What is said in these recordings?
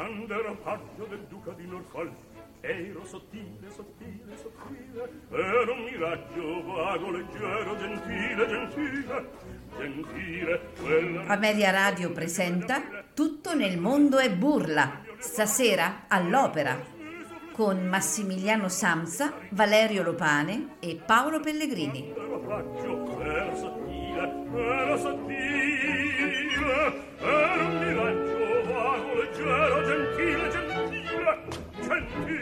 quando ero paggio del duca di Norfolk, ero sottile, sottile, sottile, ero un miraggio vago, leggero, gentile, gentile, gentile. Amelia Radio presenta Tutto nel mondo è burla, stasera all'opera, con Massimiliano Samsa, Valerio Lopane e Paolo Pellegrini. Ero sottile, ero sottile, ero un miraggio vago, leggero, gentile, gentile, gentile.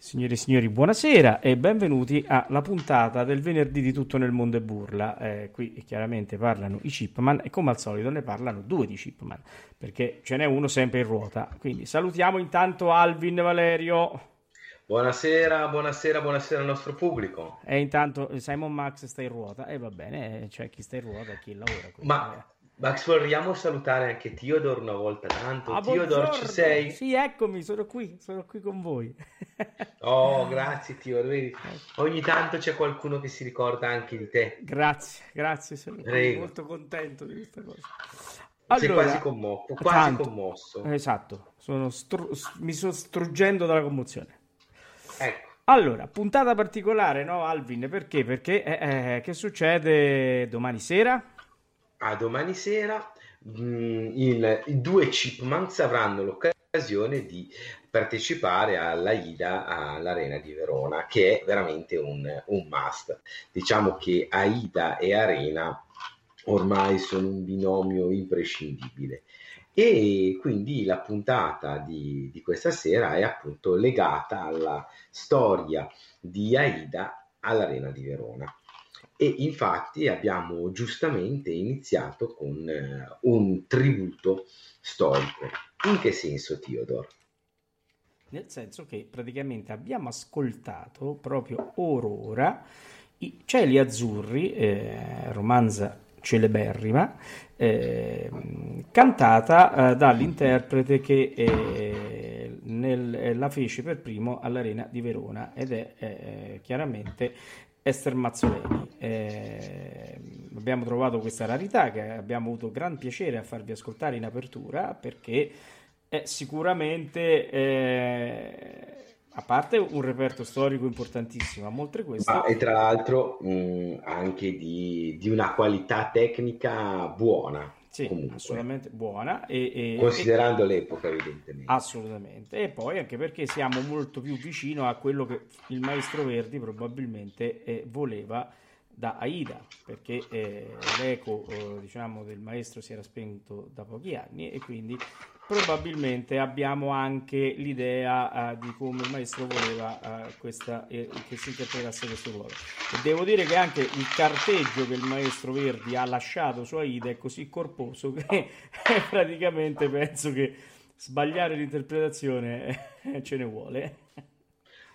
Signore e signori, buonasera e benvenuti alla puntata del venerdì di Tutto nel mondo e burla. Qui chiaramente parlano i Chipman e come al solito ne parlano due di Chipman, perché ce n'è uno sempre in ruota. Quindi salutiamo intanto Alvin Valerio. Buonasera, buonasera, buonasera al nostro pubblico. E intanto Simon Max sta in ruota e va bene, c'è chi sta in ruota e chi lavora. Quindi, Ma vogliamo salutare anche Theodore una volta tanto. Ah, Theodore, ci sei? Sì, eccomi, sono qui con voi. Oh, grazie Theodore. Ogni tanto c'è qualcuno che si ricorda anche di te. Grazie, grazie, sono molto contento di questa cosa. Allora, sei quasi commosso, quasi commosso. Esatto, mi sto struggendo dalla commozione. Ecco. Allora, puntata particolare, no Alvin? Perché? Perché che succede domani sera? A domani sera i due Chipmunks avranno l'occasione di partecipare all'Aida all'Arena di Verona, che è veramente un must. Diciamo che Aida e Arena ormai sono un binomio imprescindibile, e quindi la puntata di questa sera è appunto legata alla storia di Aida all'Arena di Verona. E infatti abbiamo giustamente iniziato con un tributo storico. In che senso, Theodore? Nel senso che praticamente abbiamo ascoltato proprio ora i Cieli Azzurri, romanza celeberrima, cantata dall'interprete che la fece per primo all'Arena di Verona, ed è chiaramente Ester Mazzoleni. Abbiamo trovato questa rarità che abbiamo avuto gran piacere a farvi ascoltare in apertura, perché è sicuramente a parte un reperto storico importantissimo, ma oltre questo... e tra l'altro anche di una qualità tecnica buona. Sì, comunque. Assolutamente buona, considerando l'epoca, evidentemente. Assolutamente. E poi anche perché siamo molto più vicino a quello che il maestro Verdi probabilmente voleva da Aida, perché l'eco diciamo del maestro si era spento da pochi anni, e quindi probabilmente abbiamo anche l'idea di come il maestro voleva che si interpretasse questo ruolo. E devo dire che anche il carteggio che il maestro Verdi ha lasciato su Aida è così corposo che praticamente penso che sbagliare l'interpretazione ce ne vuole.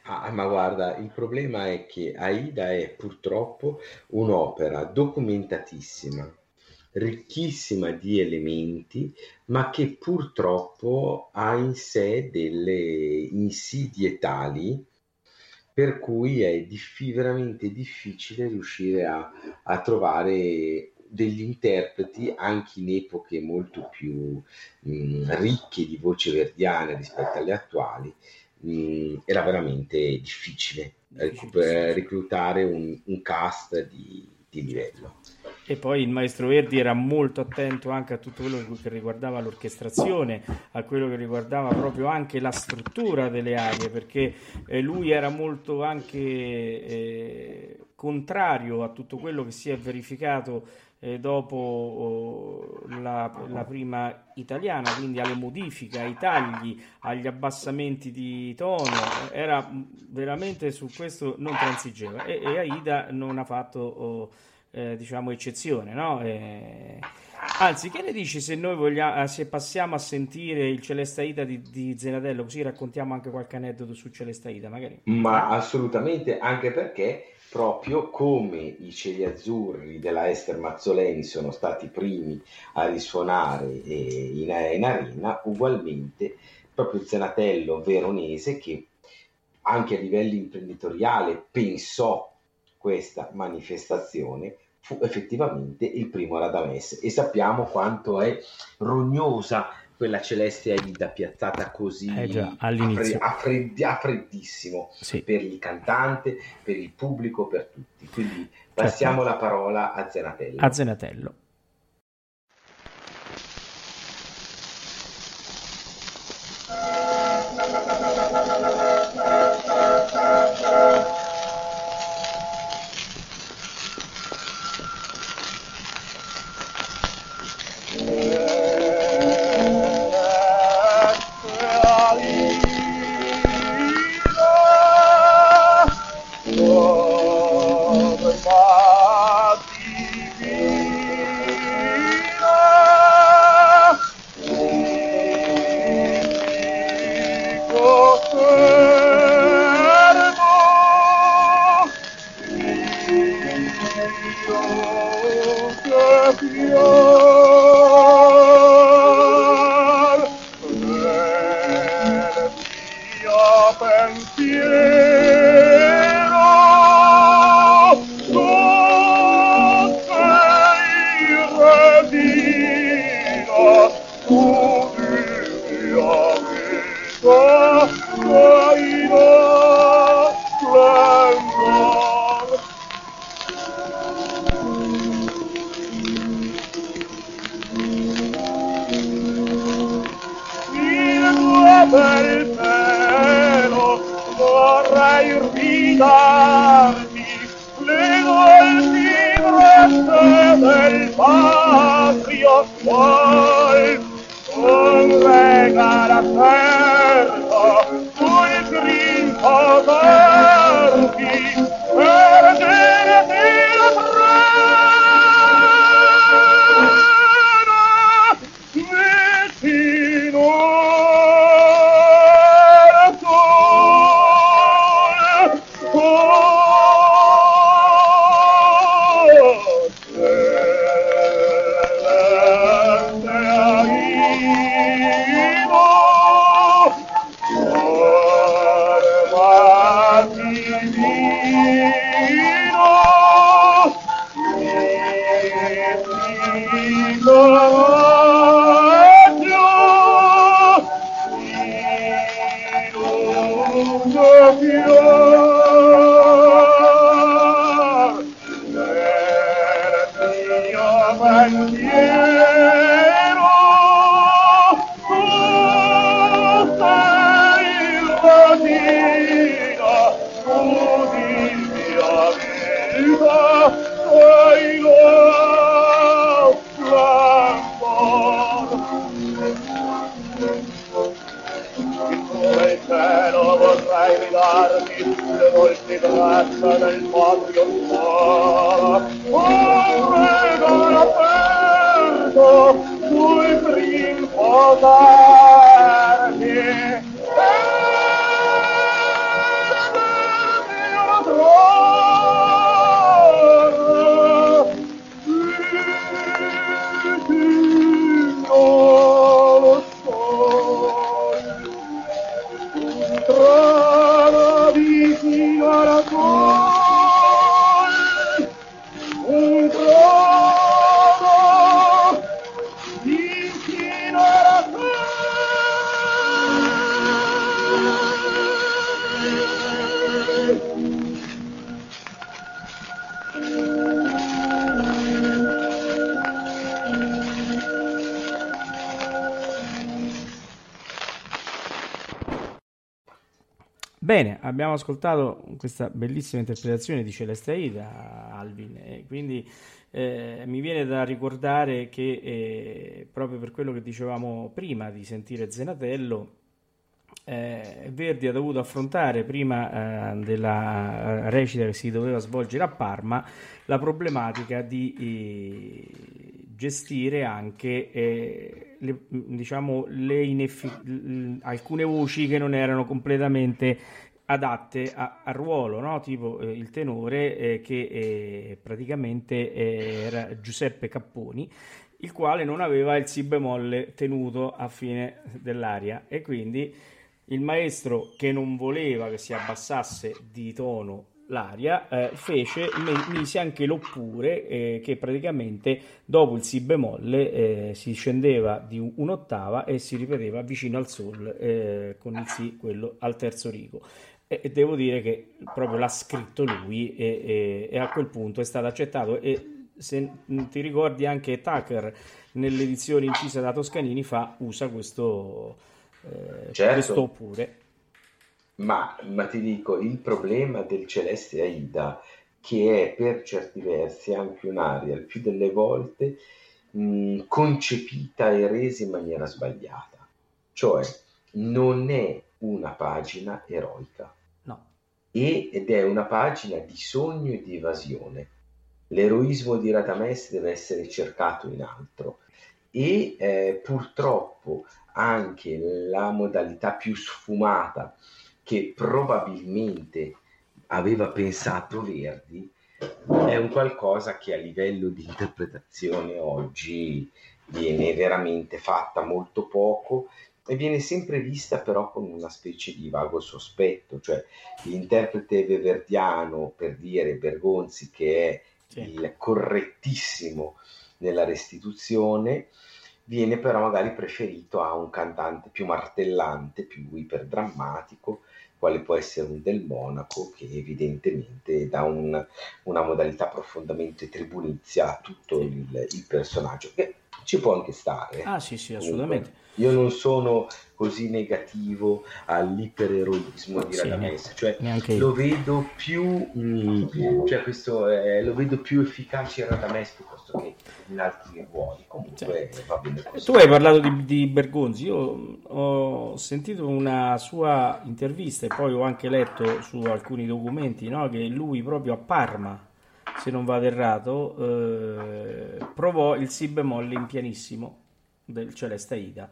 Ah, ma guarda, il problema è che Aida è purtroppo un'opera documentatissima, ricchissima di elementi, ma che purtroppo ha in sé delle insidie tali per cui è veramente difficile riuscire a trovare degli interpreti anche in epoche molto più ricche di voce verdiana rispetto alle attuali. Era veramente difficile reclutare un cast di livello. E poi il maestro Verdi era molto attento anche a tutto quello che riguardava l'orchestrazione, a quello che riguardava proprio anche la struttura delle arie, perché lui era molto anche contrario a tutto quello che si è verificato dopo la prima italiana, quindi alle modifiche, ai tagli, agli abbassamenti di tono. Era veramente, su questo non transigeva, e Aida non ha fatto diciamo eccezione, no? Anzi, che ne dici se noi vogliamo, se passiamo a sentire il Celeste Aida di Zenatello, così raccontiamo anche qualche aneddoto su Celeste Aida magari? Ma assolutamente, anche perché proprio come i Cieli Azzurri della Ester Mazzoleni sono stati i primi a risuonare in arena, ugualmente proprio Zenatello veronese, che anche a livello imprenditoriale pensò questa manifestazione, fu effettivamente il primo Radames, e sappiamo quanto è rognosa quella Celeste Aida piazzata così all'inizio, a freddissimo, sì, per il cantante, per il pubblico, per tutti. Quindi passiamo la parola a Zenatello. A Zenatello. Bene, abbiamo ascoltato questa bellissima interpretazione di Celeste Aida, Alvin, e quindi mi viene da ricordare che proprio per quello che dicevamo prima di sentire Zenatello, Verdi ha dovuto affrontare prima della recita che si doveva svolgere a Parma la problematica di gestire anche alcune voci che non erano completamente adatte al ruolo, no? Tipo il tenore che praticamente era Giuseppe Capponi, il quale non aveva il si bemolle tenuto a fine dell'aria, e quindi il maestro, che non voleva che si abbassasse di tono l'aria, mise anche l'oppure, che praticamente dopo il si bemolle si scendeva di un'ottava e si ripeteva vicino al sol, con il si quello al terzo rigo, e devo dire che proprio l'ha scritto lui, e a quel punto è stato accettato. E se ti ricordi, anche Tucker nell'edizione incisa da Toscanini usa questo, certo, questo oppure. Ma ti dico, il problema del Celeste Aida, che è per certi versi anche un'aria il più delle volte concepita e resa in maniera sbagliata, cioè non è una pagina eroica, no, ed è una pagina di sogno e di evasione. L'eroismo di Radames deve essere cercato in altro, e purtroppo anche la modalità più sfumata che probabilmente aveva pensato Verdi è un qualcosa che a livello di interpretazione oggi viene veramente fatta molto poco, e viene sempre vista però con una specie di vago sospetto, cioè l'interprete veverdiano, per dire Bergonzi, che è il correttissimo nella restituzione, viene però magari preferito a un cantante più martellante, più iperdrammatico, quale può essere un Del Monaco, che evidentemente dà una modalità profondamente tribunizia a tutto il personaggio, che ci può anche stare. Ah sì, sì, assolutamente. Io non sono così negativo all'ipereroismo di Radamés, cioè lo vedo più cioè questo lo vedo più efficace in Radamés piuttosto che in altri ruoli. Comunque va bene così. Tu hai parlato di Bergonzi, io ho sentito una sua intervista e poi ho anche letto su alcuni documenti, no, che lui proprio a Parma, se non vado errato, provò il si bemolle in pianissimo del Celeste Aida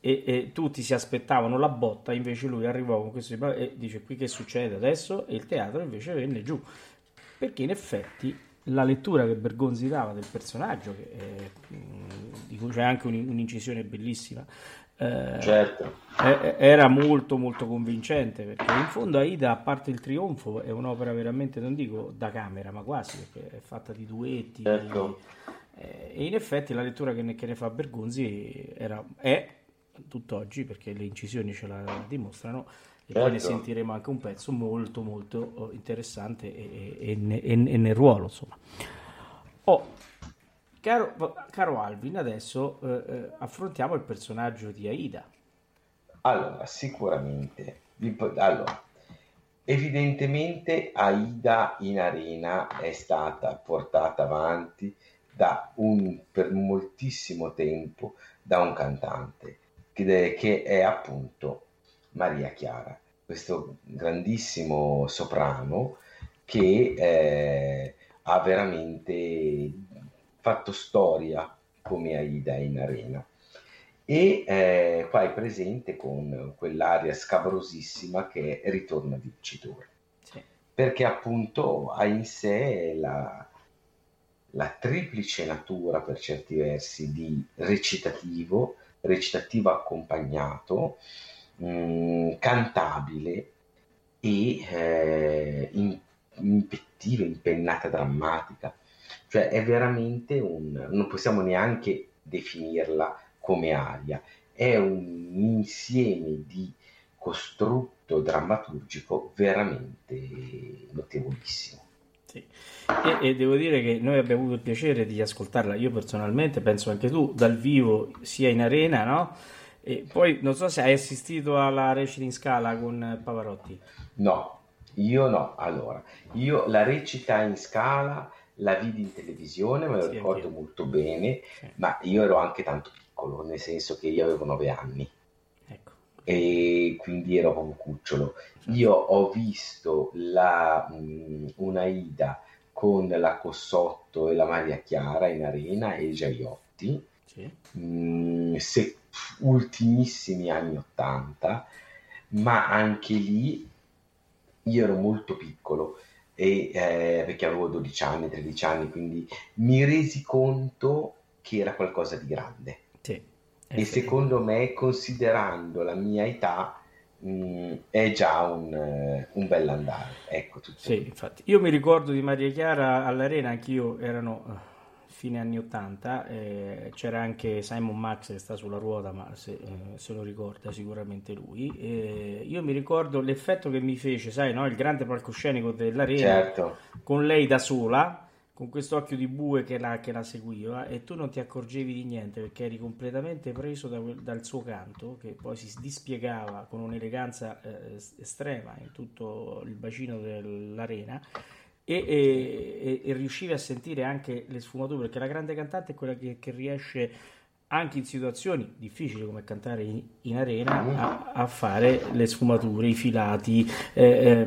e tutti si aspettavano la botta, invece lui arrivò con questo e dice: qui che succede adesso? E il teatro invece venne giù, perché in effetti la lettura che Bergonzi dava del personaggio, che di cui c'è anche un'incisione bellissima, era molto molto convincente, perché in fondo Aida, a parte il trionfo, è un'opera veramente, non dico da camera, ma quasi, perché è fatta di duetti, e in effetti la lettura che ne fa Bergonzi è tutt'oggi, perché le incisioni ce la dimostrano, e poi ne sentiremo anche un pezzo molto molto interessante e nel ruolo, insomma. Caro Alvin, adesso affrontiamo il personaggio di Aida. Allora, sicuramente. Allora, evidentemente Aida in arena è stata portata avanti per moltissimo tempo da un cantante, che è appunto Maria Chiara, questo grandissimo soprano che ha veramente fatto storia come Aida in arena, e qua è presente con quell'aria scabrosissima che ritorna vincitore, perché appunto ha in sé la triplice natura, per certi versi, di recitativo accompagnato, cantabile e impettiva, impennata, drammatica. Cioè è veramente non possiamo neanche definirla come aria, è un insieme di costrutto drammaturgico veramente notevolissimo. Sì. E devo dire che noi abbiamo avuto il piacere di ascoltarla, io personalmente, penso anche tu, dal vivo sia in arena, no? E poi non so se hai assistito alla recita in Scala con Pavarotti. No, io no. Allora, io la recita in Scala la vidi in televisione, me lo ricordo molto bene, ma io ero anche tanto piccolo, nel senso che io avevo 9 anni, ecco, e quindi ero un cucciolo. Io ho visto una Aida con la Cossotto e la Maria Chiara in arena e Giaiotti, ultimissimi anni '80, ma anche lì io ero molto piccolo, e perché avevo 12 anni, 13 anni, quindi mi resi conto che era qualcosa di grande. Sì, e secondo me, considerando la mia età, è già un bell'andare. Ecco, tutto. Sì, infatti. Io mi ricordo di Maria Chiara all'arena, anch'io, erano fine anni 80, c'era anche Simon Max che sta sulla ruota, ma se lo ricorda sicuramente lui. Io mi ricordo l'effetto che mi fece, sai, no? Il grande palcoscenico dell'arena, con lei da sola, con questo occhio di bue che la seguiva, e tu non ti accorgevi di niente, perché eri completamente preso dal suo canto, che poi si dispiegava con un'eleganza estrema in tutto il bacino dell'arena. E riuscivi a sentire anche le sfumature, perché la grande cantante è quella che riesce anche in situazioni difficili come cantare in arena a fare le sfumature, i filati, cioè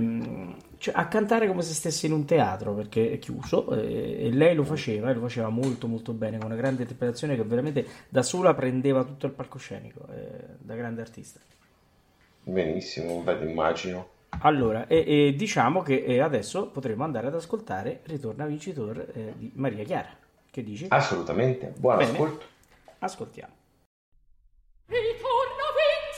a cantare come se stesse in un teatro, perché è chiuso, e lei lo faceva molto molto bene, con una grande interpretazione che veramente da sola prendeva tutto il palcoscenico, da grande artista. Benissimo, un bel immagino. Allora, diciamo che adesso potremo andare ad ascoltare Ritorna Vincitor di Maria Chiara. Che dici? Assolutamente, buon ascolto. Ascoltiamo. Ritorna Vincitor.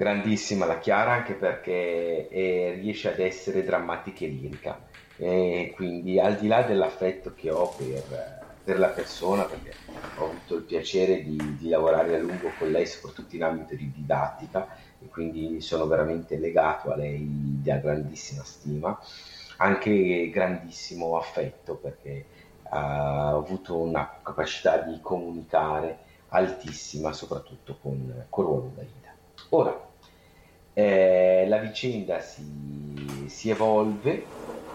grandissima la Chiara, anche perché riesce ad essere drammatica e lirica, e quindi al di là dell'affetto che ho per la persona, perché ho avuto il piacere di lavorare a lungo con lei soprattutto in ambito di didattica, e quindi sono veramente legato a lei di grandissima stima, anche grandissimo affetto, perché ha avuto una capacità di comunicare altissima, soprattutto con ruolo da Aida. Ora la vicenda si evolve,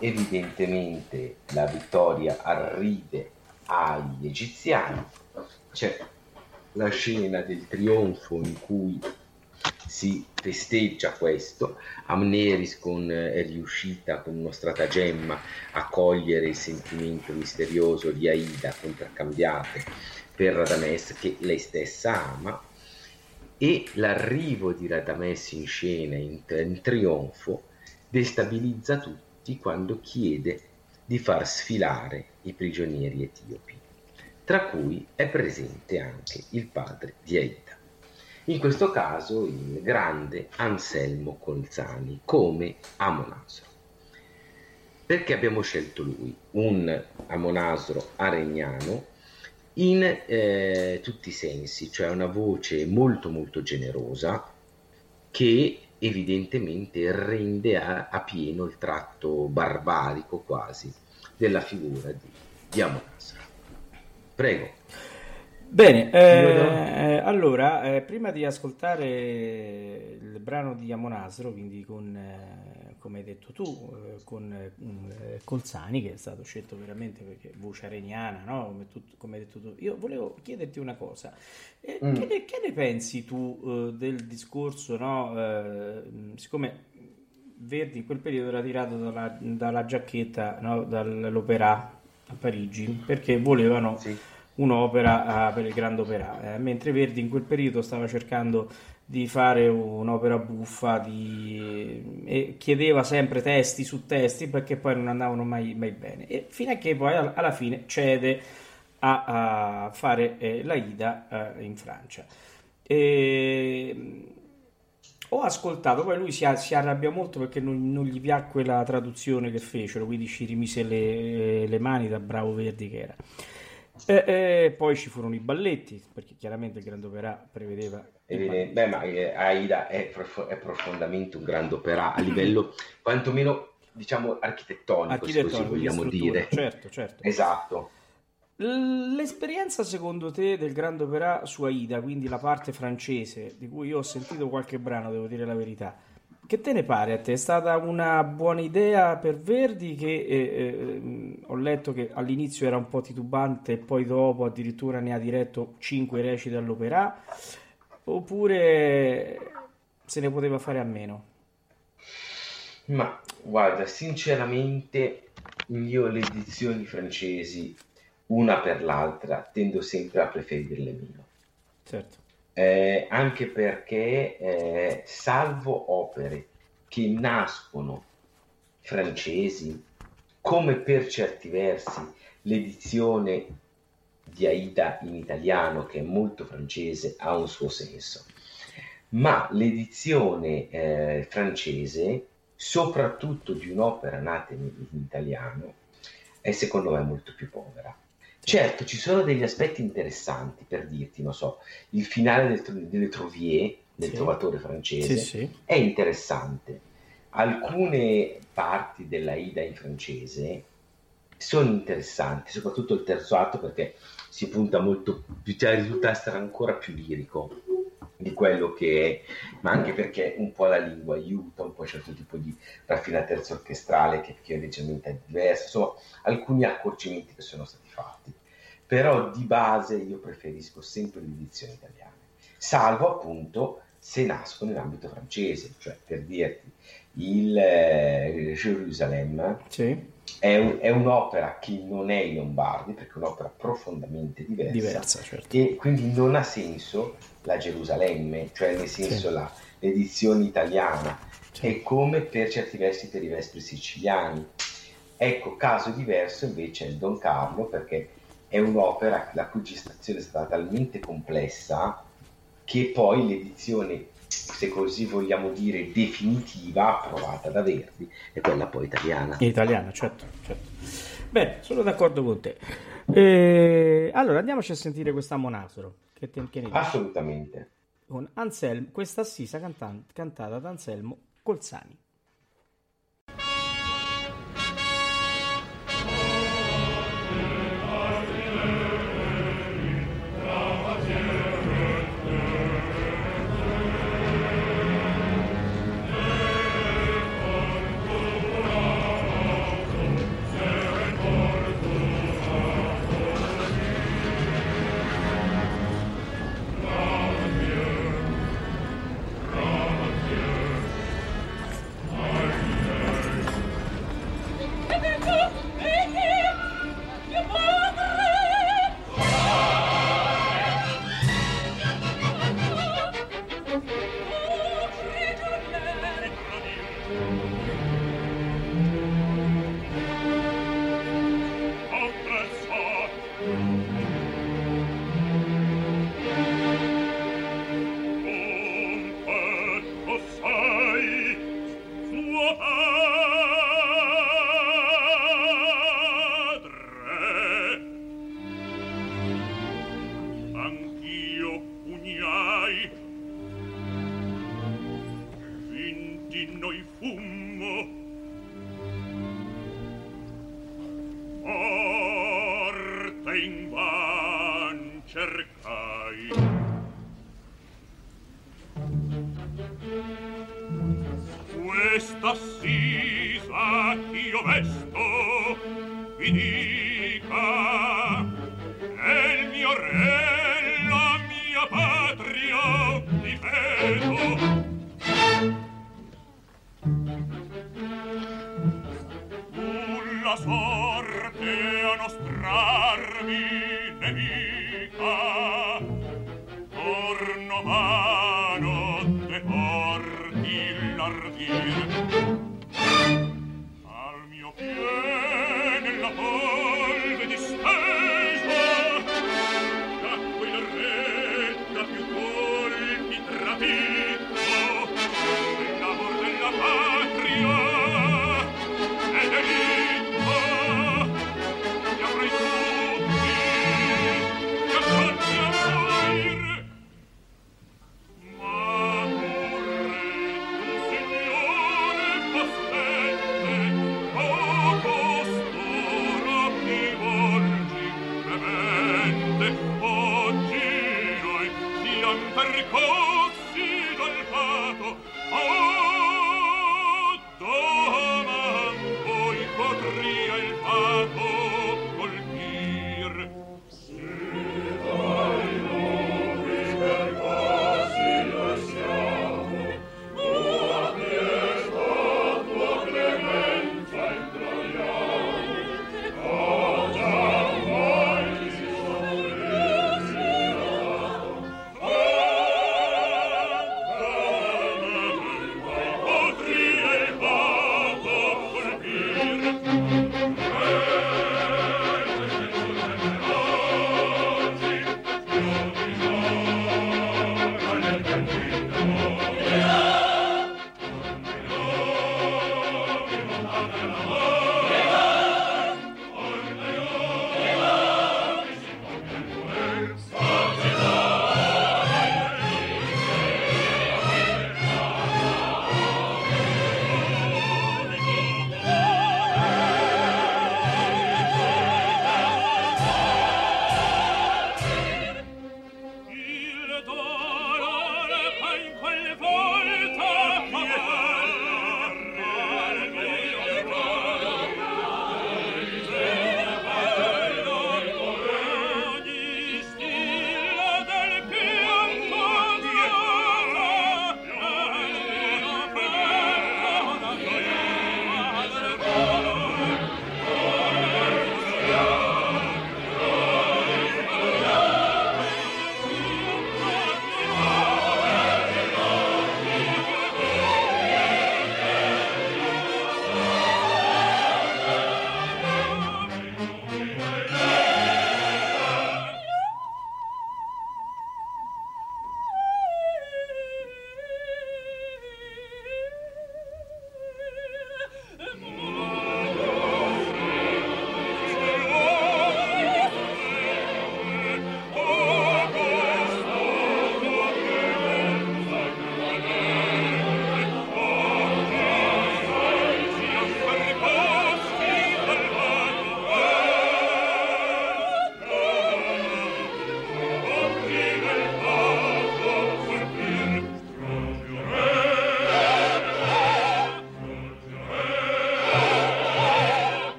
evidentemente la vittoria arride agli egiziani, c'è la scena del trionfo in cui si festeggia questo. Amneris è riuscita con uno stratagemma a cogliere il sentimento misterioso di Aida, contraccambiate per Radames, che lei stessa ama, e l'arrivo di Radames in scena in trionfo destabilizza tutti quando chiede di far sfilare i prigionieri etiopi, tra cui è presente anche il padre di Aida. In questo caso il grande Anselmo Colzani come Amonasro. Perché abbiamo scelto lui, un Amonasro aregnano in tutti i sensi, cioè una voce molto molto generosa che evidentemente rende a pieno il tratto barbarico quasi della figura di Amonasro. Prego. Bene, allora, prima di ascoltare il brano di Amonasro, quindi con, come hai detto tu, con Colzani, che è stato scelto veramente perché voce areniana, no? Come hai detto tu, io volevo chiederti una cosa, che ne pensi tu del discorso, no? Siccome Verdi in quel periodo era tirato dalla giacchetta, no? Dall'opera a Parigi, perché volevano... Sì. Un'opera per il grande opera, mentre Verdi in quel periodo stava cercando di fare un'opera buffa e chiedeva sempre testi su testi, perché poi non andavano mai bene, e fino a che poi alla fine cede a fare l'Aida in Francia. Ho ascoltato, poi lui si arrabbia molto perché non gli piacque la traduzione che fecero, quindi ci rimise le mani da bravo Verdi che era. Poi ci furono i balletti, perché chiaramente il grande opera prevedeva Aida è profondamente un grande opera a livello quantomeno, diciamo, architettonico, se così vogliamo dire. Certo. Esatto. L'esperienza secondo te del grande opera su Aida, quindi la parte francese di cui io ho sentito qualche brano, devo dire la verità, che te ne pare a te? È stata una buona idea per Verdi, che ho letto che all'inizio era un po' titubante e poi dopo addirittura ne ha diretto 5 recite all'opera, oppure se ne poteva fare a meno? Ma guarda, sinceramente io le edizioni francesi una per l'altra tendo sempre a preferirle meno. Certo. Anche perché salvo opere che nascono francesi, come per certi versi l'edizione di Aida in italiano, che è molto francese, ha un suo senso, ma l'edizione francese, soprattutto di un'opera nata in italiano, è secondo me molto più povera. Certo, ci sono degli aspetti interessanti, per dirti, non so, il finale delle Trovier, del Trovatore francese, è interessante. Alcune parti dell'Aida in francese sono interessanti, soprattutto il terzo atto, perché si punta molto più, risulta essere ancora più lirico di quello che è, ma anche perché un po' la lingua aiuta, un po' certo tipo di raffinatezza orchestrale che è leggermente diversa, insomma, alcuni accorgimenti che sono stati fatti, però di base io preferisco sempre le edizioni italiane, salvo appunto se nascono in ambito francese, cioè per dirti il Gerusalemme è un'opera che non è in Lombardi, perché è un'opera profondamente diversa certo. E quindi non ha senso la Gerusalemme, cioè nel senso l'edizione italiana, e come per certi versi per i Vespri siciliani. Ecco, caso diverso invece è il Don Carlo, perché è un'opera la cui gestazione è stata talmente complessa che poi l'edizione se così vogliamo dire definitiva, approvata da Verdi, è quella poi italiana. Italiana, certo, certo. Bene, sono d'accordo con te. Allora andiamoci a sentire questa Monasoro. Che ne dici? Assolutamente. Con Anselmo, questa assisa cantata da Anselmo Colzani.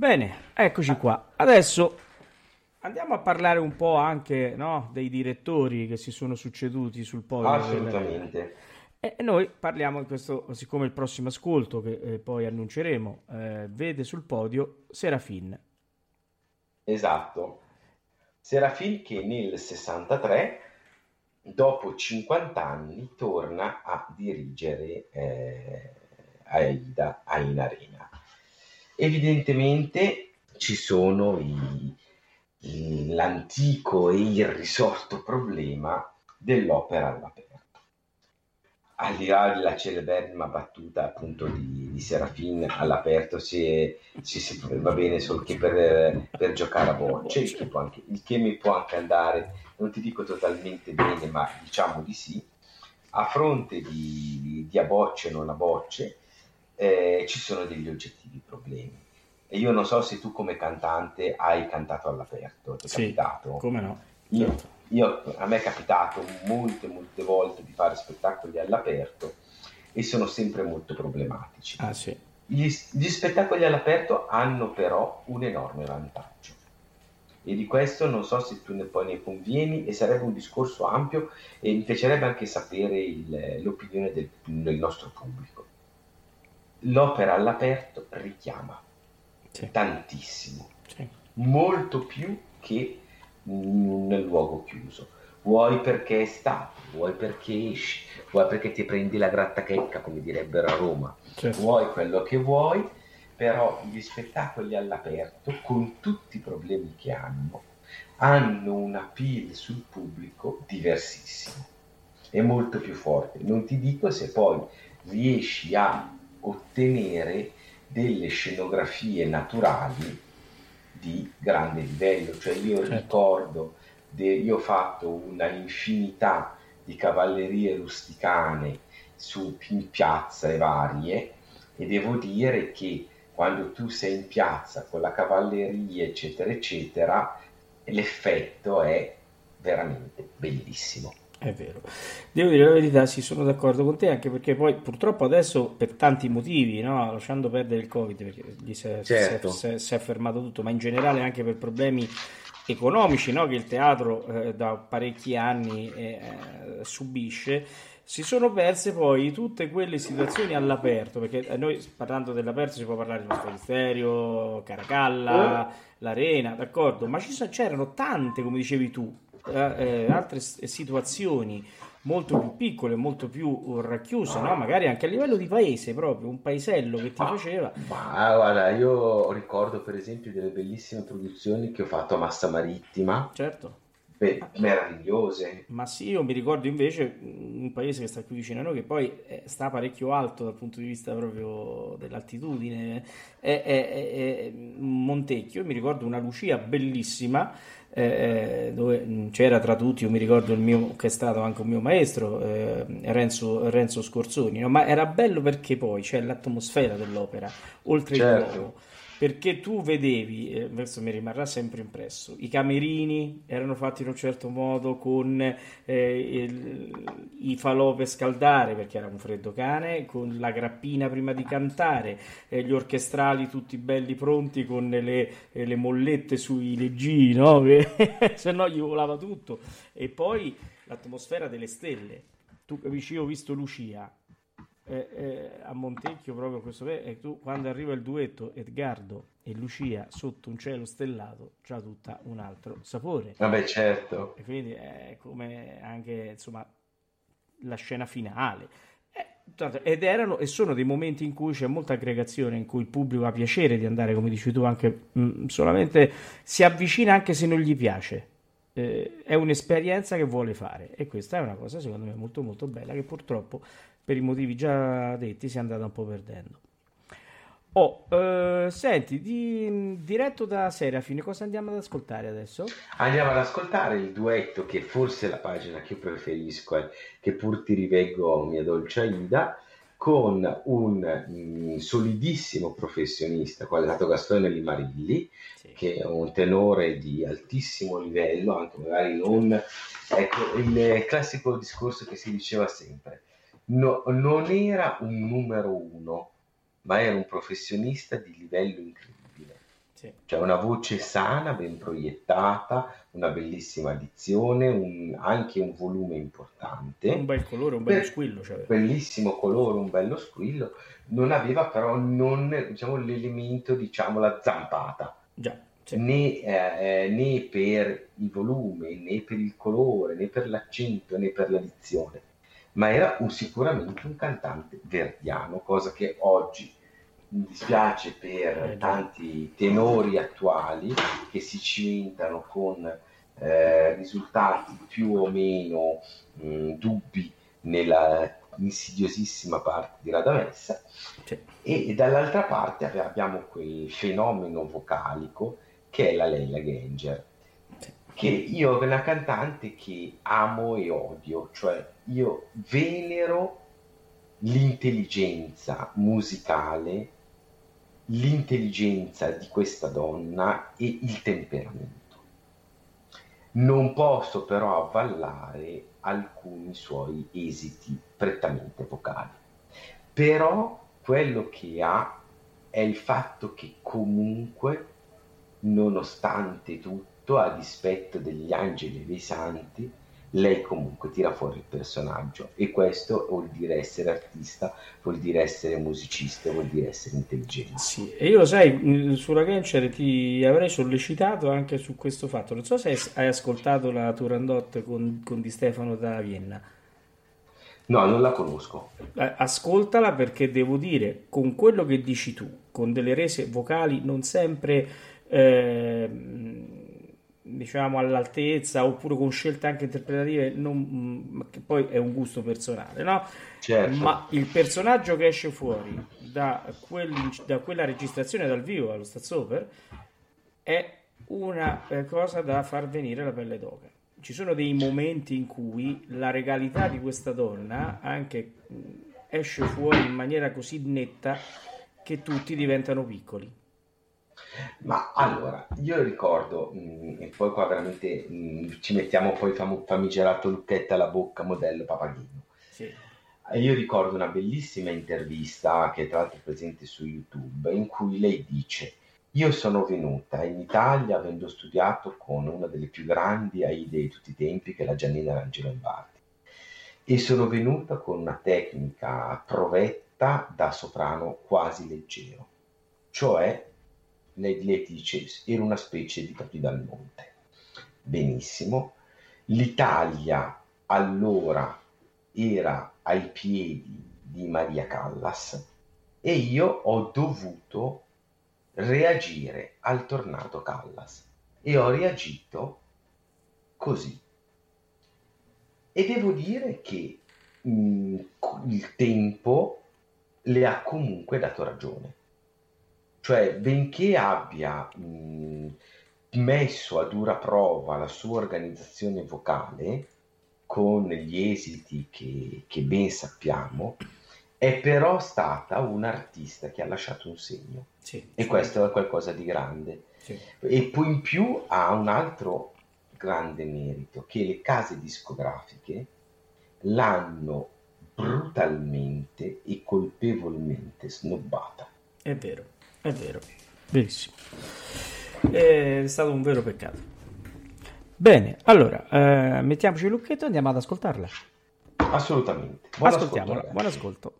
Bene, eccoci qua. Adesso andiamo a parlare un po' anche, no, dei direttori che si sono succeduti sul podio. Assolutamente. E noi parliamo di questo, siccome il prossimo ascolto, che poi annunceremo, vede sul podio Serafin. Esatto. Serafin che nel 63, dopo 50 anni, torna a dirigere Aida in Arena. Evidentemente ci sono l'antico e irrisolto problema dell'opera all'aperto. Al di là della celeberrima battuta appunto di Serafin all'aperto, se va bene solo che per giocare a bocce, il che mi può anche andare, non ti dico totalmente bene, ma diciamo di sì. A fronte di a bocce non a bocce, ci sono degli oggettivi problemi. E io non so se tu come cantante hai cantato all'aperto, ti è capitato? Come no? Io, a me è capitato molte volte di fare spettacoli all'aperto e sono sempre molto problematici. Ah, sì. Gli spettacoli all'aperto hanno però un enorme vantaggio, e di questo non so se tu poi ne convieni, e sarebbe un discorso ampio e mi piacerebbe anche sapere l'opinione del nostro pubblico. L'opera all'aperto richiama tantissimo, molto più che nel luogo chiuso, vuoi perché è stato, vuoi perché esci, vuoi perché ti prendi la grattachecca, come direbbero a Roma, vuoi quello che vuoi, però gli spettacoli all'aperto, con tutti i problemi che hanno un appeal sul pubblico diversissimo, è molto più forte. Non ti dico se poi riesci a ottenere delle scenografie naturali di grande livello, cioè io ricordo, io ho fatto una infinità di cavallerie rusticane in piazze varie, e devo dire che quando tu sei in piazza con la cavalleria eccetera eccetera, l'effetto è veramente bellissimo. È vero, devo dire la verità, sì, sono d'accordo con te, anche perché poi purtroppo adesso per tanti motivi, no, lasciando perdere il Covid, perché si è fermato tutto, ma in generale anche per problemi economici, no, che il teatro da parecchi anni subisce, si sono perse poi tutte quelle situazioni all'aperto, perché noi parlando dell'aperto si può parlare dello Sferisterio, Caracalla, l'Arena, d'accordo, ma c'erano tante, come dicevi tu, altre situazioni molto più piccole, molto più racchiuse, no? Magari anche a livello di paese, proprio un paesello che ti faceva. Ma guarda, io ricordo per esempio delle bellissime produzioni che ho fatto a Massa Marittima, meravigliose. Ma sì, io mi ricordo invece un paese che sta qui vicino a noi, che poi sta parecchio alto dal punto di vista proprio dell'altitudine, è Montecchio. Mi ricordo una Lucia bellissima, dove c'era tra tutti, io mi ricordo il mio, che è stato anche un mio maestro, Renzo Scorzoni, no? Ma era bello perché poi c'è l'atmosfera dell'opera oltre il luogo, perché tu vedevi, questo mi rimarrà sempre impresso, i camerini erano fatti in un certo modo, con i falò per scaldare perché era un freddo cane, con la grappina prima di cantare, gli orchestrali tutti belli pronti con le mollette sui leggii, no? Se no gli volava tutto, e poi l'atmosfera delle stelle, tu capisci, io ho visto Lucia a Montecchio proprio questo, e tu quando arriva il duetto Edgardo e Lucia sotto un cielo stellato, c'ha tutta un altro sapore. Vabbè, certo. E quindi è come anche, insomma, la scena finale, ed erano e sono dei momenti in cui c'è molta aggregazione, in cui il pubblico ha piacere di andare, come dici tu, anche solamente si avvicina anche se non gli piace. È un'esperienza che vuole fare, e questa è una cosa secondo me molto molto bella, che purtroppo per i motivi già detti si è andata un po' perdendo. Senti, diretto da Serafin, cosa andiamo ad ascoltare adesso? Andiamo ad ascoltare il duetto, che forse è la pagina che io preferisco, Che pur ti rivengo, mia dolce Aida, con un solidissimo professionista qual è stato Gastone Limarilli, che è un tenore di altissimo livello, anche magari non, ecco, il classico discorso che si diceva sempre, no, non era un numero uno, ma era un professionista di livello incredibile. Sì. Cioè una voce sana, ben proiettata, una bellissima dizione, anche un volume importante. Un bel colore, un bello squillo. Cioè. Bellissimo colore, un bello squillo. Non aveva però l'elemento, la zampata. Già. Sì. Né per il volume, né per il colore, né per l'accento, né per la dizione, ma era sicuramente un cantante verdiano, cosa che oggi mi dispiace per tanti tenori attuali che si cimentano con risultati più o meno dubbi nella insidiosissima parte di Radamessa. Sì. E dall'altra parte abbiamo quel fenomeno vocalico che è la Leyla Gencer, che io è una cantante che amo e odio, cioè io venero l'intelligenza musicale, l'intelligenza di questa donna e il temperamento. Non posso però avvallare alcuni suoi esiti prettamente vocali, però quello che ha è il fatto che comunque, nonostante tutto, a dispetto degli angeli e dei santi, lei comunque tira fuori il personaggio, e questo vuol dire essere artista, vuol dire essere musicista, vuol dire essere intelligente. Sì, e io sulla Gencer ti avrei sollecitato anche su questo fatto. Non so se hai ascoltato la Turandot con Di Stefano da Vienna. No, non la conosco. Ascoltala, perché devo dire, con quello che dici tu, con delle rese vocali non sempre all'altezza, oppure con scelte anche interpretative, che poi è un gusto personale, no? Certo. Ma il personaggio che esce fuori da quella registrazione dal vivo allo Staatsoper è una cosa da far venire la pelle d'oca. Ci sono dei momenti in cui la regalità di questa donna anche esce fuori in maniera così netta che tutti diventano piccoli. Ma allora, io ricordo, e poi qua veramente ci mettiamo poi famigerato Lucchetta alla bocca, modello Papagino. Sì. Io ricordo una bellissima intervista, che tra l'altro è presente su YouTube, in cui lei dice: io sono venuta in Italia avendo studiato con una delle più grandi Aide di tutti i tempi, che è la Giannina Angelo Bardi, e sono venuta con una tecnica provetta da soprano quasi leggero, cioè lei dice era una specie di Placido dal Monte. Benissimo, l'Italia allora era ai piedi di Maria Callas e io ho dovuto reagire al tornado Callas, e ho reagito così, e devo dire che il tempo le ha comunque dato ragione. Cioè, benché abbia messo a dura prova la sua organizzazione vocale con gli esiti che ben sappiamo, è però stata un'artista che ha lasciato un segno. Sì, e sì. Questo è qualcosa di grande. Sì. E poi in più ha un altro grande merito, che le case discografiche l'hanno brutalmente e colpevolmente snobbata. È vero. È vero, benissimo, è stato un vero peccato. Bene, allora mettiamoci il lucchetto e andiamo ad ascoltarla. Assolutamente. Ascoltiamola, buon ascolto.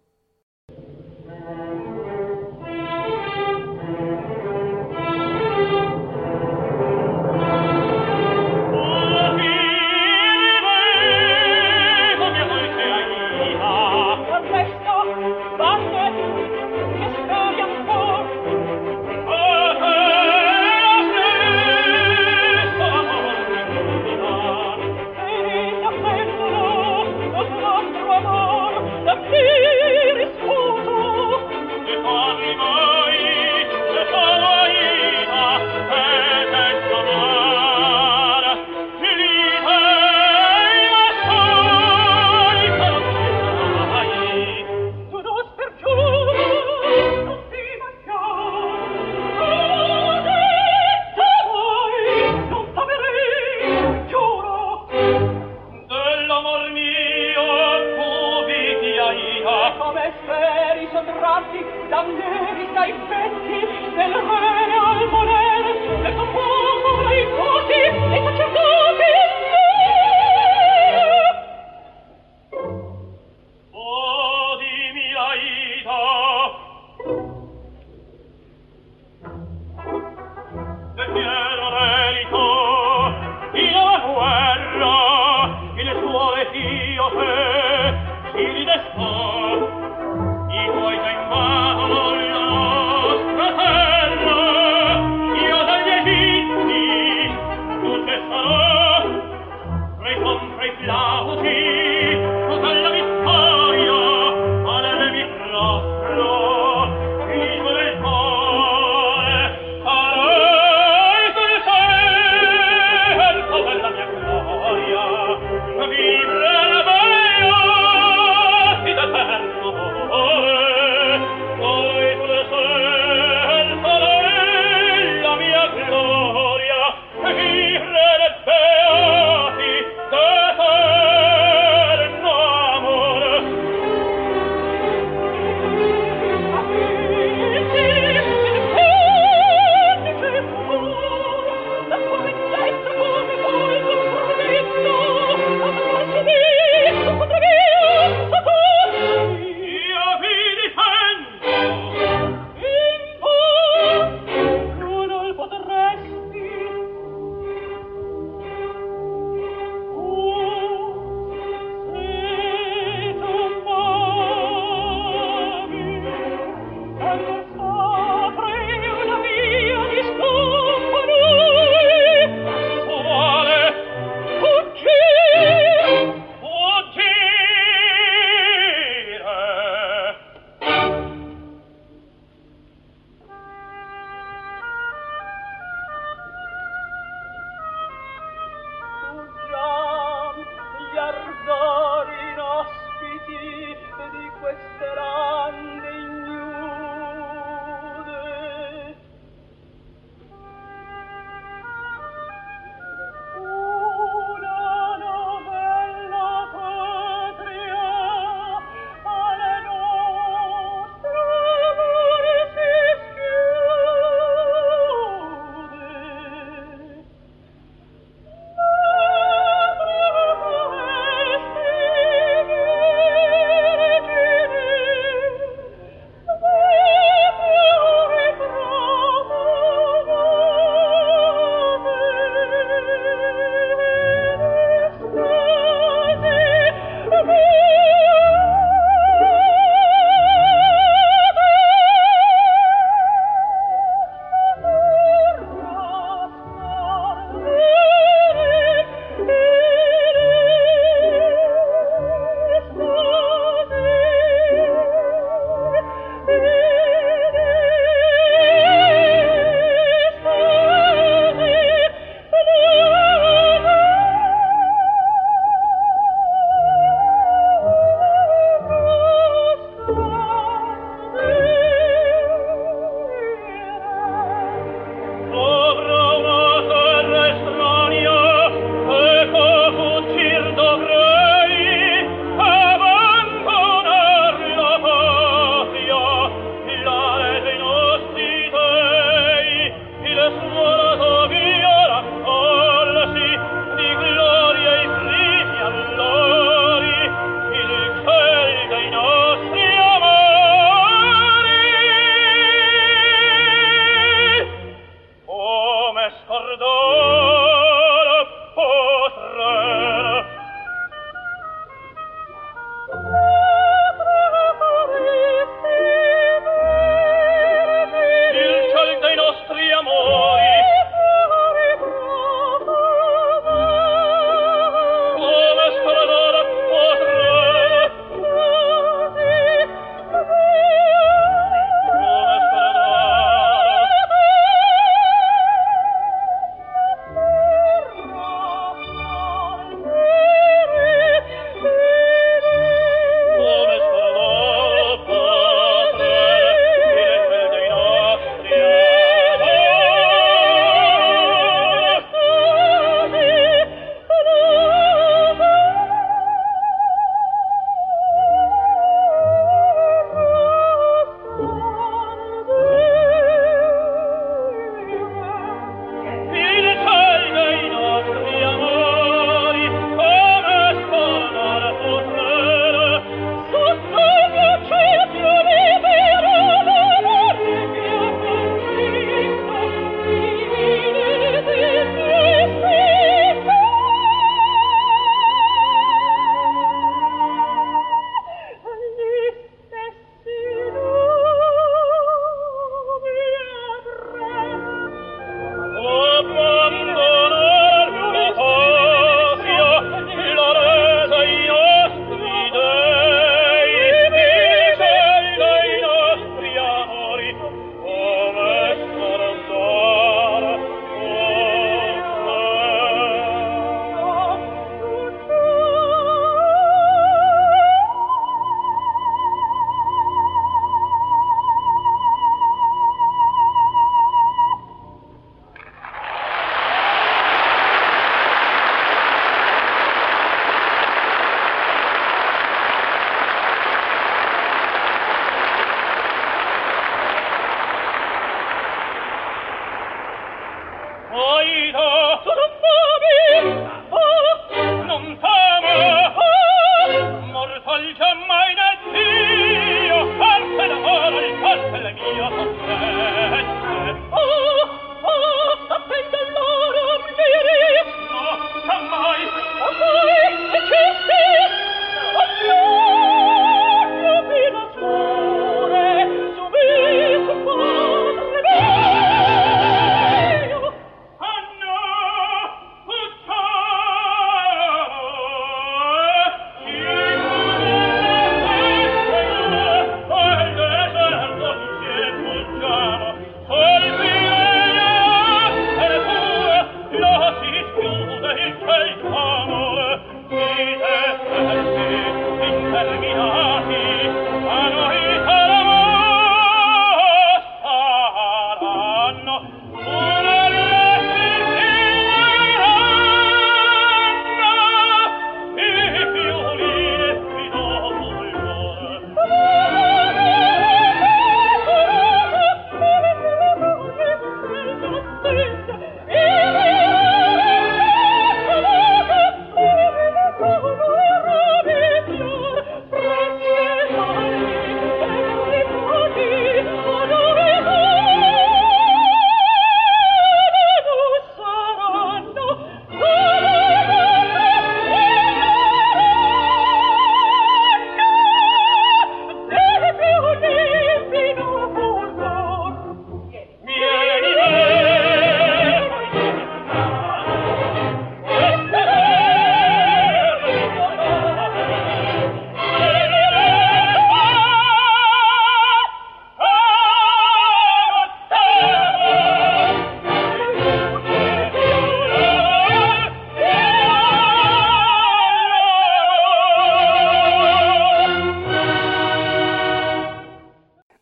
Danneri dai petti del re al volere.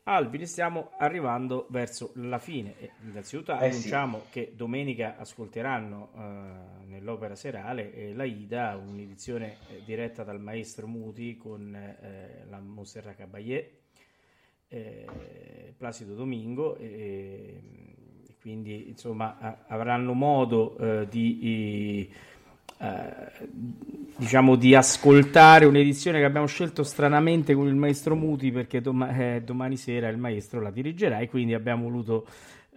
Alvin, stiamo arrivando verso la fine. E innanzitutto annunciamo che domenica ascolteranno nell'opera serale l'Aida, un'edizione diretta dal maestro Muti con la Montserrat Caballé, Placido Domingo, e quindi insomma avranno modo di ascoltare un'edizione che abbiamo scelto stranamente con il maestro Muti, perché domani sera il maestro la dirigerà, e quindi abbiamo voluto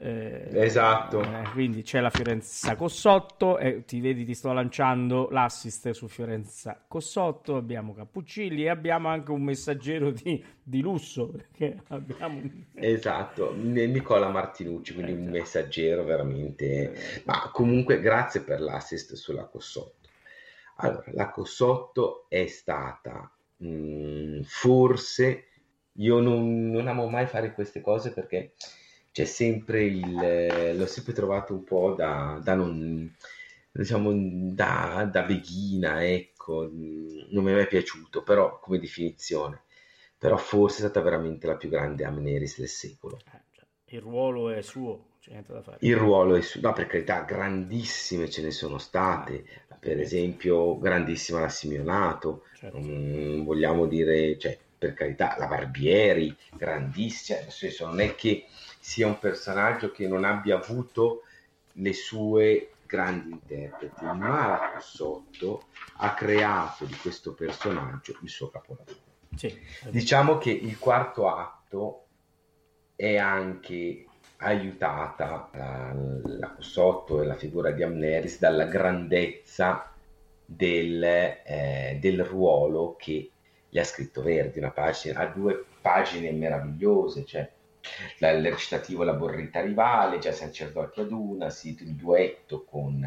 esatto, quindi c'è la Fiorenza Cossotto, ti sto lanciando l'assist su Fiorenza Cossotto, abbiamo Cappuccilli e abbiamo anche un messaggero di lusso, perché abbiamo esatto, Nicola Martinucci, quindi un messaggero veramente, ma comunque grazie per l'assist sulla Cossotto. Allora, la Cossotto è stata forse, io non amo mai fare queste cose perché c'è sempre l'ho sempre trovato un po' da non, diciamo, da beghina, ecco, non mi è mai piaciuto, però come definizione, però forse è stata veramente la più grande Amneris del secolo. Il ruolo è suo, c'è niente da fare. Il ruolo è suo, no, per carità, grandissime ce ne sono state, per esempio grandissima la Simionato, certo. Vogliamo dire, cioè, per carità, la Barbieri, grandissima, nel senso, non è che sia un personaggio che non abbia avuto le sue grandi interpreti, ma la Cossotto ha creato di questo personaggio il suo capolavoro. Sì. Diciamo che il quarto atto è anche aiutata la Cossotto e la figura di Amneris dalla grandezza del ruolo che gli ha scritto Verdi, ha due pagine meravigliose, cioè il recitativo La Borrita Rivale, già Sacerdoti ad una, il duetto con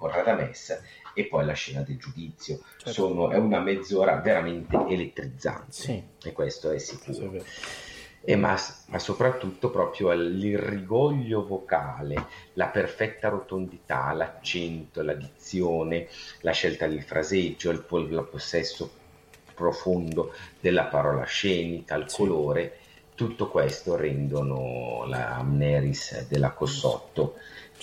Radamessa e poi la scena del giudizio, certo. È una mezz'ora veramente elettrizzante, sì. E questo è sicuro, sì, è ma soprattutto proprio l'irrigoglio vocale, la perfetta rotondità, l'accento, la dizione, la scelta del fraseggio, il possesso profondo della parola scenica, il colore, sì. Tutto questo rendono la Amneris della Cossotto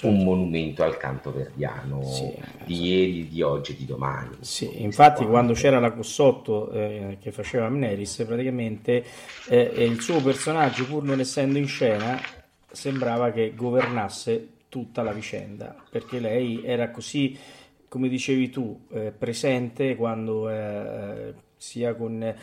un monumento al canto verdiano, sì, di ieri, di oggi e di domani. Sì, infatti quando c'era la Cossotto che faceva Amneris, praticamente il suo personaggio, pur non essendo in scena, sembrava che governasse tutta la vicenda, perché lei era così, come dicevi tu, presente quando... sia con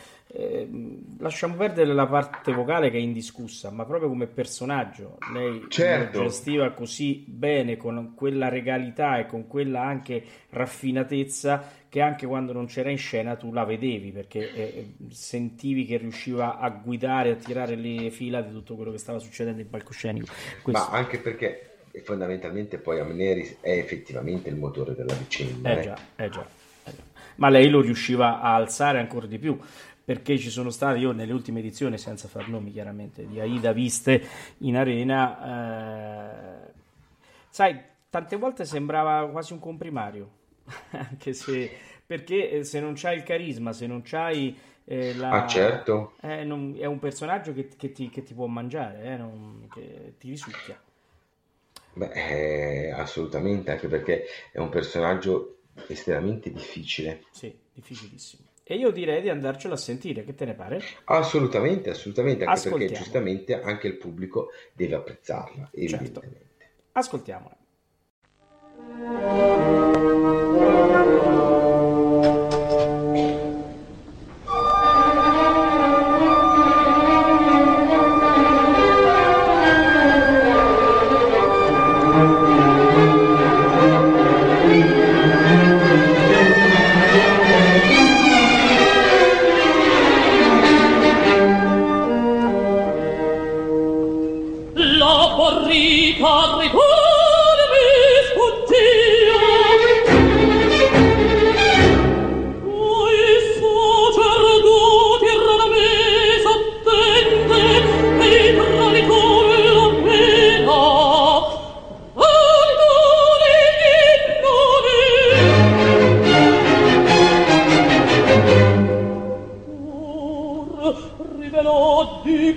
lasciamo perdere la parte vocale che è indiscussa, ma proprio come personaggio lei, certo, gestiva così bene, con quella regalità e con quella anche raffinatezza, che anche quando non c'era in scena tu la vedevi, perché sentivi che riusciva a guidare, a tirare le fila di tutto quello che stava succedendo in palcoscenico. Questo. Ma anche perché fondamentalmente poi Amneris è effettivamente il motore della vicenda, ma lei lo riusciva a alzare ancora di più, perché ci sono stati, io nelle ultime edizioni, senza far nomi chiaramente, di Aida viste in arena, sai, tante volte sembrava quasi un comprimario, anche se, perché se non c'hai il carisma, se non c'hai certo. È un personaggio che ti può mangiare, che ti risucchia. Beh, assolutamente, anche perché è un personaggio estremamente difficile, sì, difficilissimo, e io direi di andarcelo a sentire, che te ne pare? Assolutamente, anche perché giustamente anche il pubblico deve apprezzarla, evidentemente. Certo. Ascoltiamola. Lord. Ogni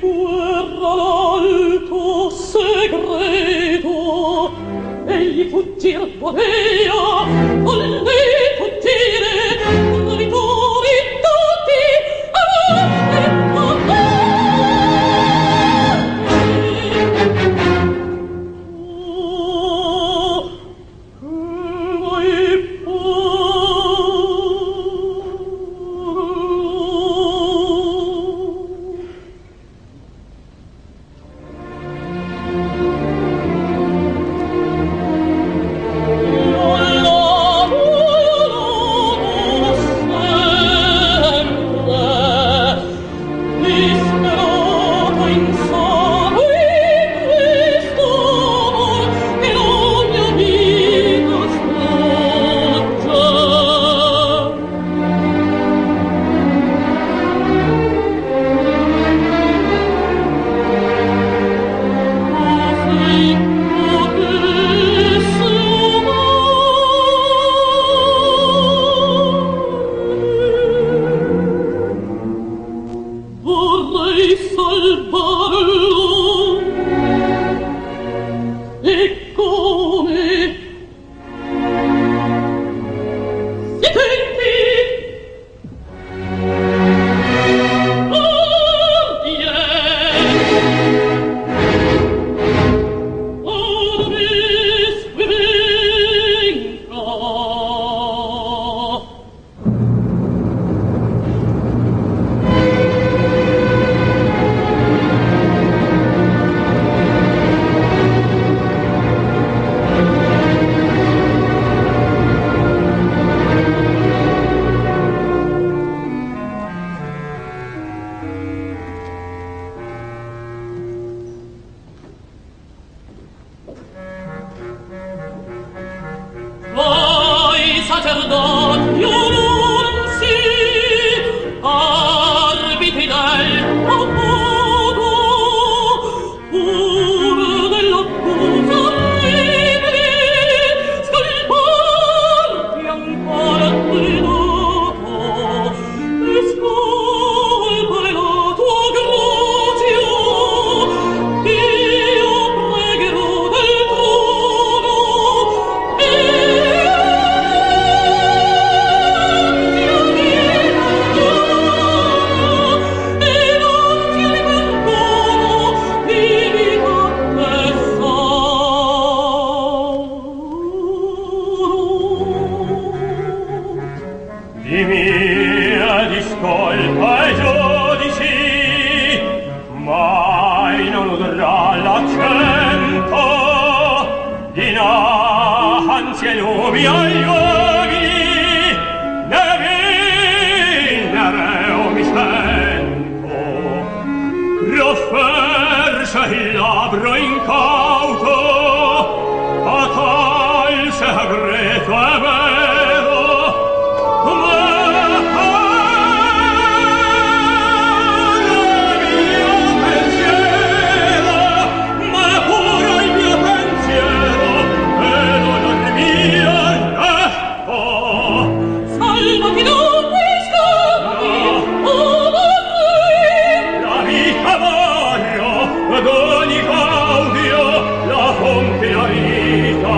gaudio, la fonte la vita,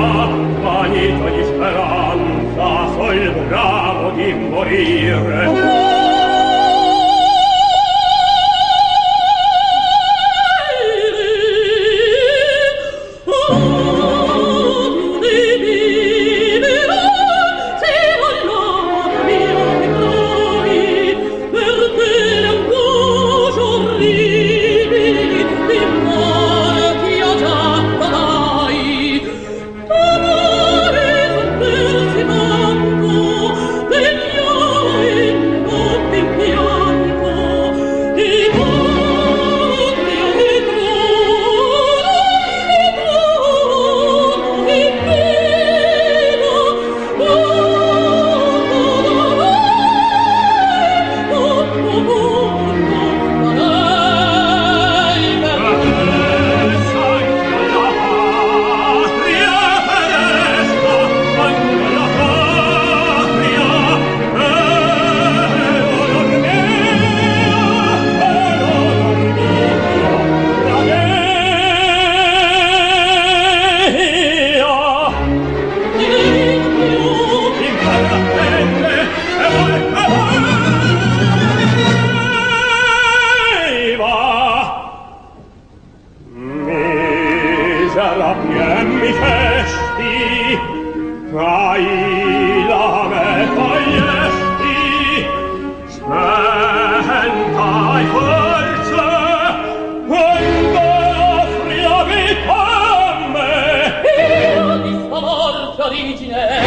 vanità di speranza. sarà pien mi festi, trai la me tagliesti, spentai forze, quando offri la vita a me. Io di sua morte origine,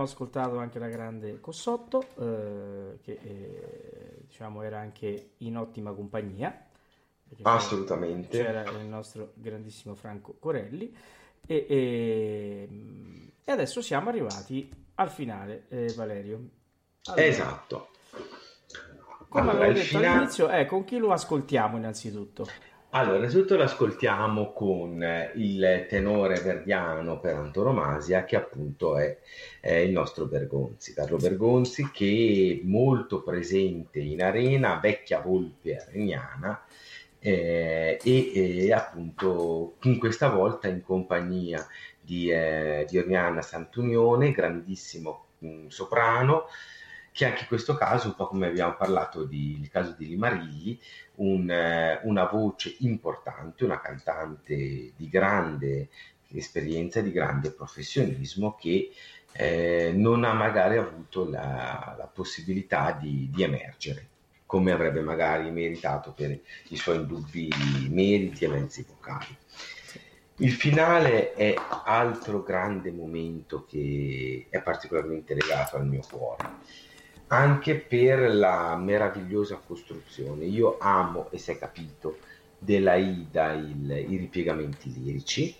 ascoltato anche la grande Cossotto, che diciamo era anche in ottima compagnia, assolutamente, c'era il nostro grandissimo Franco Corelli e adesso siamo arrivati al finale, Valerio. Allora, esatto, come allora, avevo detto finale... all'inizio, con chi lo ascoltiamo innanzitutto? Allora, innanzitutto l'ascoltiamo con il tenore verdiano per antonomasia, che appunto è il nostro Bergonzi, Carlo Bergonzi, che è molto presente in arena, vecchia volpe areniana, e appunto in questa volta in compagnia di Oriana Santunione, grandissimo soprano, che anche in questo caso, un po' come abbiamo parlato del caso di Limarilli, una voce importante, una cantante di grande esperienza, di grande professionismo, che non ha magari avuto la possibilità di emergere, come avrebbe magari meritato per i suoi indubbi meriti e mezzi vocali. Il finale è altro grande momento che è particolarmente legato al mio cuore, anche per la meravigliosa costruzione, io amo, e si è capito, della Aida i ripiegamenti lirici,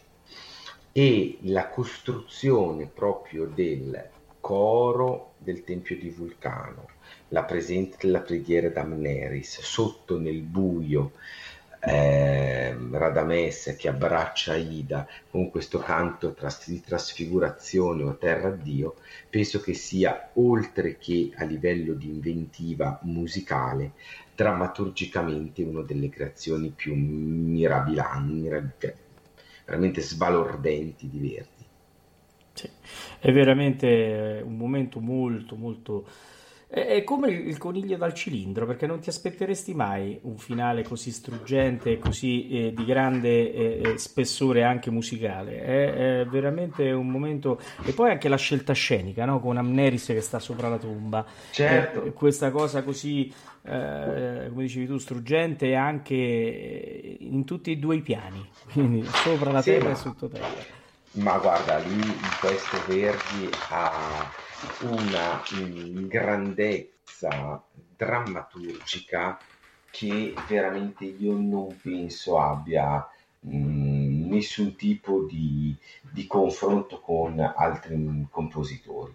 e la costruzione proprio del coro del Tempio di Vulcano, la presenza della preghiera d'Amneris, sotto nel buio Radames che abbraccia Aida con questo canto di trasfigurazione o terra a Dio, penso che sia, oltre che a livello di inventiva musicale, drammaturgicamente una delle creazioni più mirabilanti, veramente sbalordenti di Verdi. Sì, è veramente un momento molto molto... È come il coniglio dal cilindro, perché non ti aspetteresti mai un finale così struggente e così di grande spessore anche musicale. È veramente un momento. E poi anche la scelta scenica, no? Con Amneris che sta sopra la tomba, certo. Questa cosa così, come dicevi tu, struggente anche in tutti e due i piani, quindi sopra la terra e sottoterra. Ma guarda, lì in questo Verdi ha una grandezza drammaturgica che veramente io non penso abbia nessun tipo di confronto con altri compositori.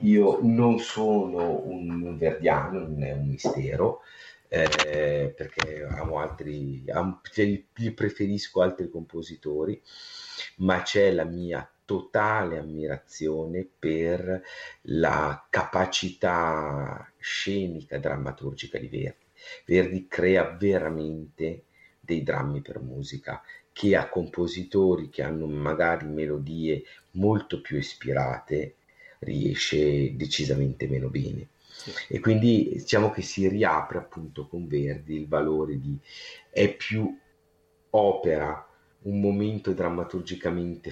Io non sono un verdiano, non è un mistero, perché amo altri, preferisco altri compositori, ma c'è la mia totale ammirazione per la capacità scenica drammaturgica di Verdi. Verdi crea veramente dei drammi per musica, che a compositori che hanno magari melodie molto più ispirate riesce decisamente meno bene. E quindi diciamo che si riapre appunto con Verdi il valore di è più opera, un momento drammaturgicamente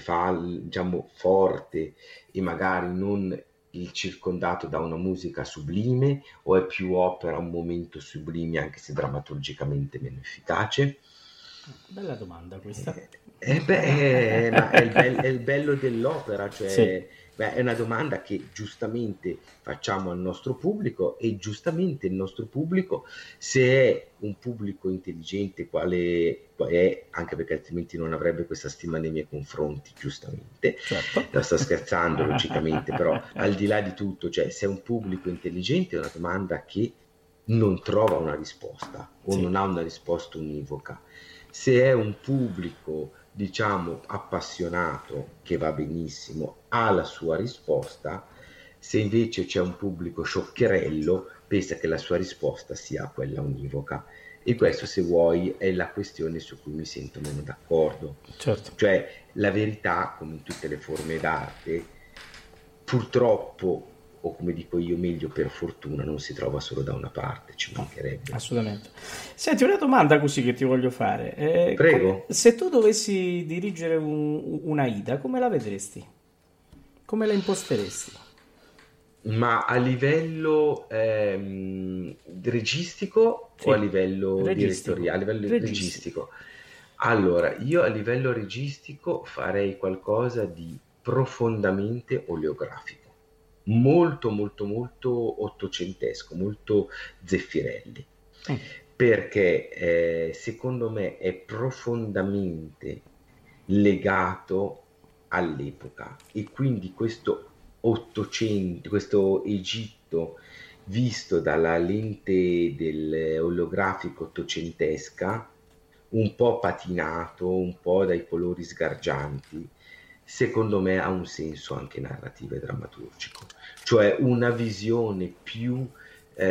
diciamo, forte e magari non il circondato da una musica sublime, o è più opera un momento sublime anche se drammaturgicamente meno efficace? Bella domanda questa. È il bello dell'opera, cioè sì. Beh, è una domanda che giustamente facciamo al nostro pubblico, e giustamente il nostro pubblico, se è un pubblico intelligente quale è, anche perché altrimenti non avrebbe questa stima nei miei confronti, giustamente, certo. La sto scherzando logicamente, però al di là di tutto, cioè se è un pubblico intelligente è una domanda che non trova una risposta o sì. Non ha una risposta univoca. Se è un pubblico diciamo appassionato, che va benissimo, ha la sua risposta. Se invece c'è un pubblico scioccherello, pensa che la sua risposta sia quella univoca, e questo, se vuoi, è la questione su cui mi sento meno d'accordo, certo. Cioè la verità, come in tutte le forme d'arte, purtroppo, o come dico io meglio per fortuna, non si trova solo da una parte, ci mancherebbe. Assolutamente. Senti, una domanda così che ti voglio fare. Prego. Se tu dovessi dirigere una Aida, come la vedresti? Come la imposteresti? Ma a livello registico, sì. O a livello direttoriale? A livello registico. Allora, io a livello registico farei qualcosa di profondamente oleografico. Molto molto molto ottocentesco, molto Zeffirelli, perché secondo me è profondamente legato all'epoca, e quindi questo Ottocento, questo Egitto visto dalla lente dell'olografico ottocentesca, un po' patinato, un po' dai colori sgargianti, secondo me ha un senso anche narrativo e drammaturgico, cioè una visione più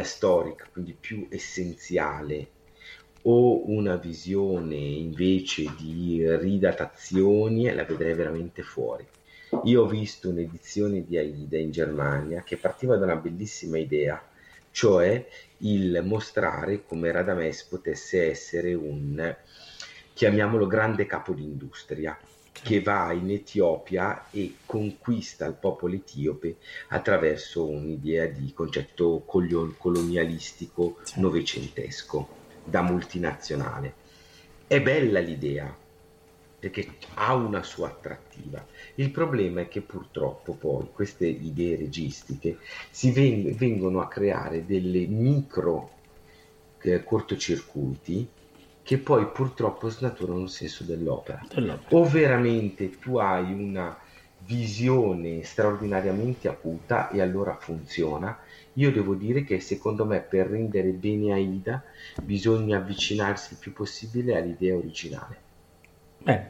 storica, quindi più essenziale, o una visione invece di ridatazioni, la vedrei veramente fuori. Io ho visto un'edizione di Aida in Germania che partiva da una bellissima idea, cioè il mostrare come Radames potesse essere un, chiamiamolo, grande capo d'industria, che va in Etiopia e conquista il popolo etiope attraverso un'idea di concetto colonialistico novecentesco, da multinazionale. È bella l'idea, perché ha una sua attrattiva. Il problema è che purtroppo poi queste idee registiche si vengono a creare delle micro cortocircuiti che poi purtroppo snaturano il senso dell'opera. O veramente tu hai una visione straordinariamente acuta e allora funziona. Io devo dire che secondo me per rendere bene Aida bisogna avvicinarsi il più possibile all'idea originale.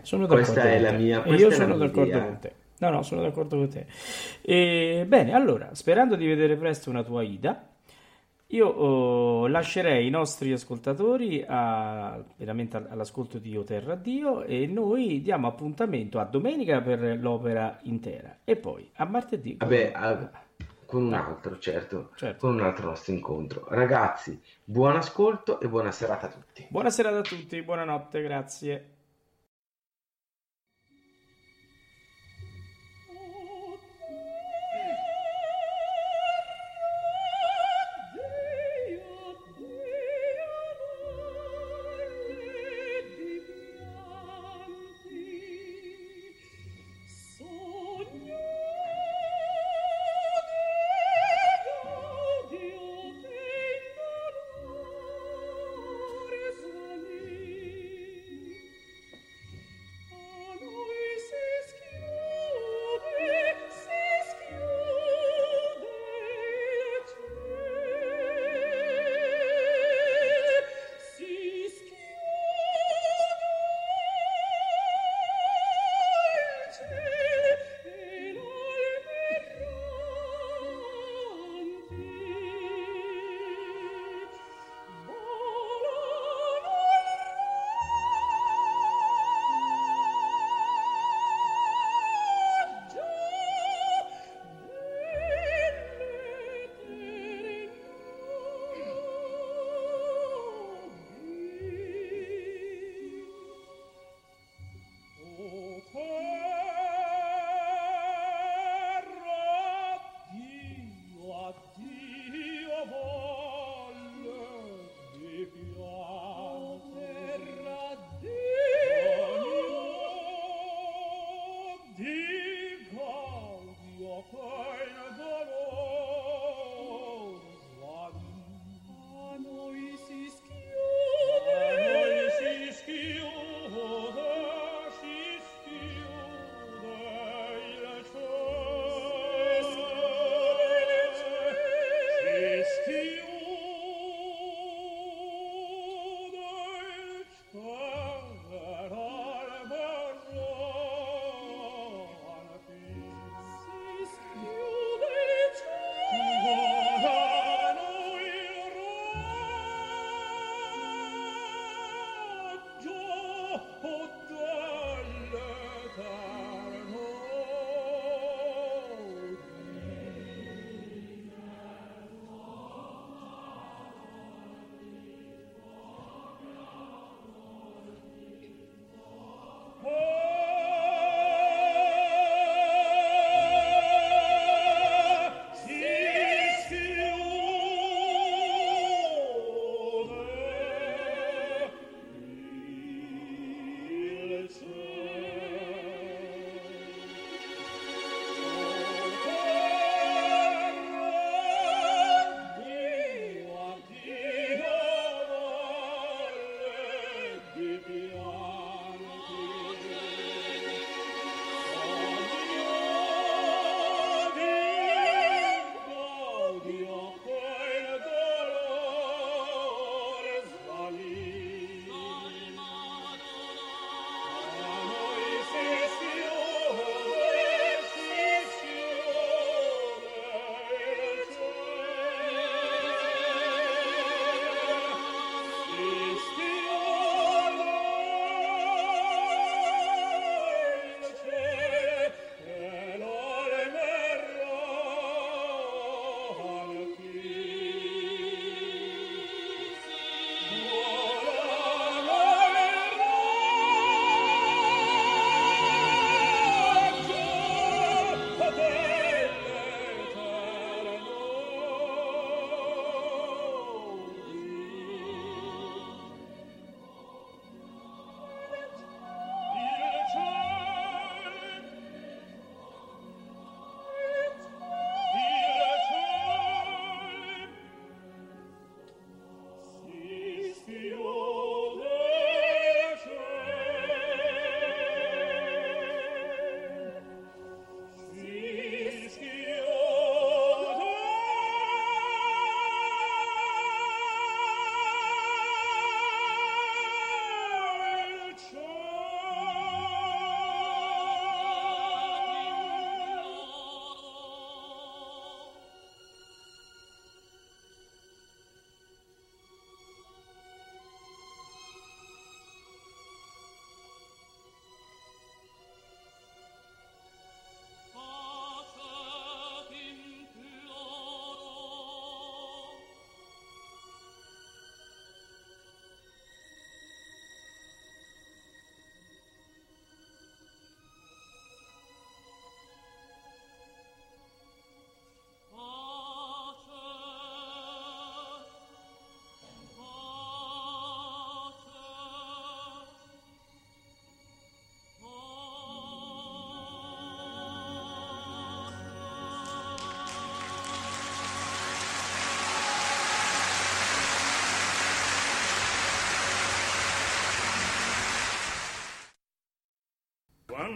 Sono d'accordo. Questa è la mia. E io sono d'accordo con te. No, sono d'accordo con te. Bene, allora, sperando di vedere presto una tua Aida, io lascerei i nostri ascoltatori veramente all'ascolto di O Terra Dio, e noi diamo appuntamento a domenica per l'opera intera e poi a martedì. Con un altro, certo, con un altro nostro incontro. Ragazzi, buon ascolto e buona serata a tutti. Buona serata a tutti, buonanotte, grazie.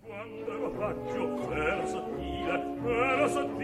Quando ero paggio, era sottile,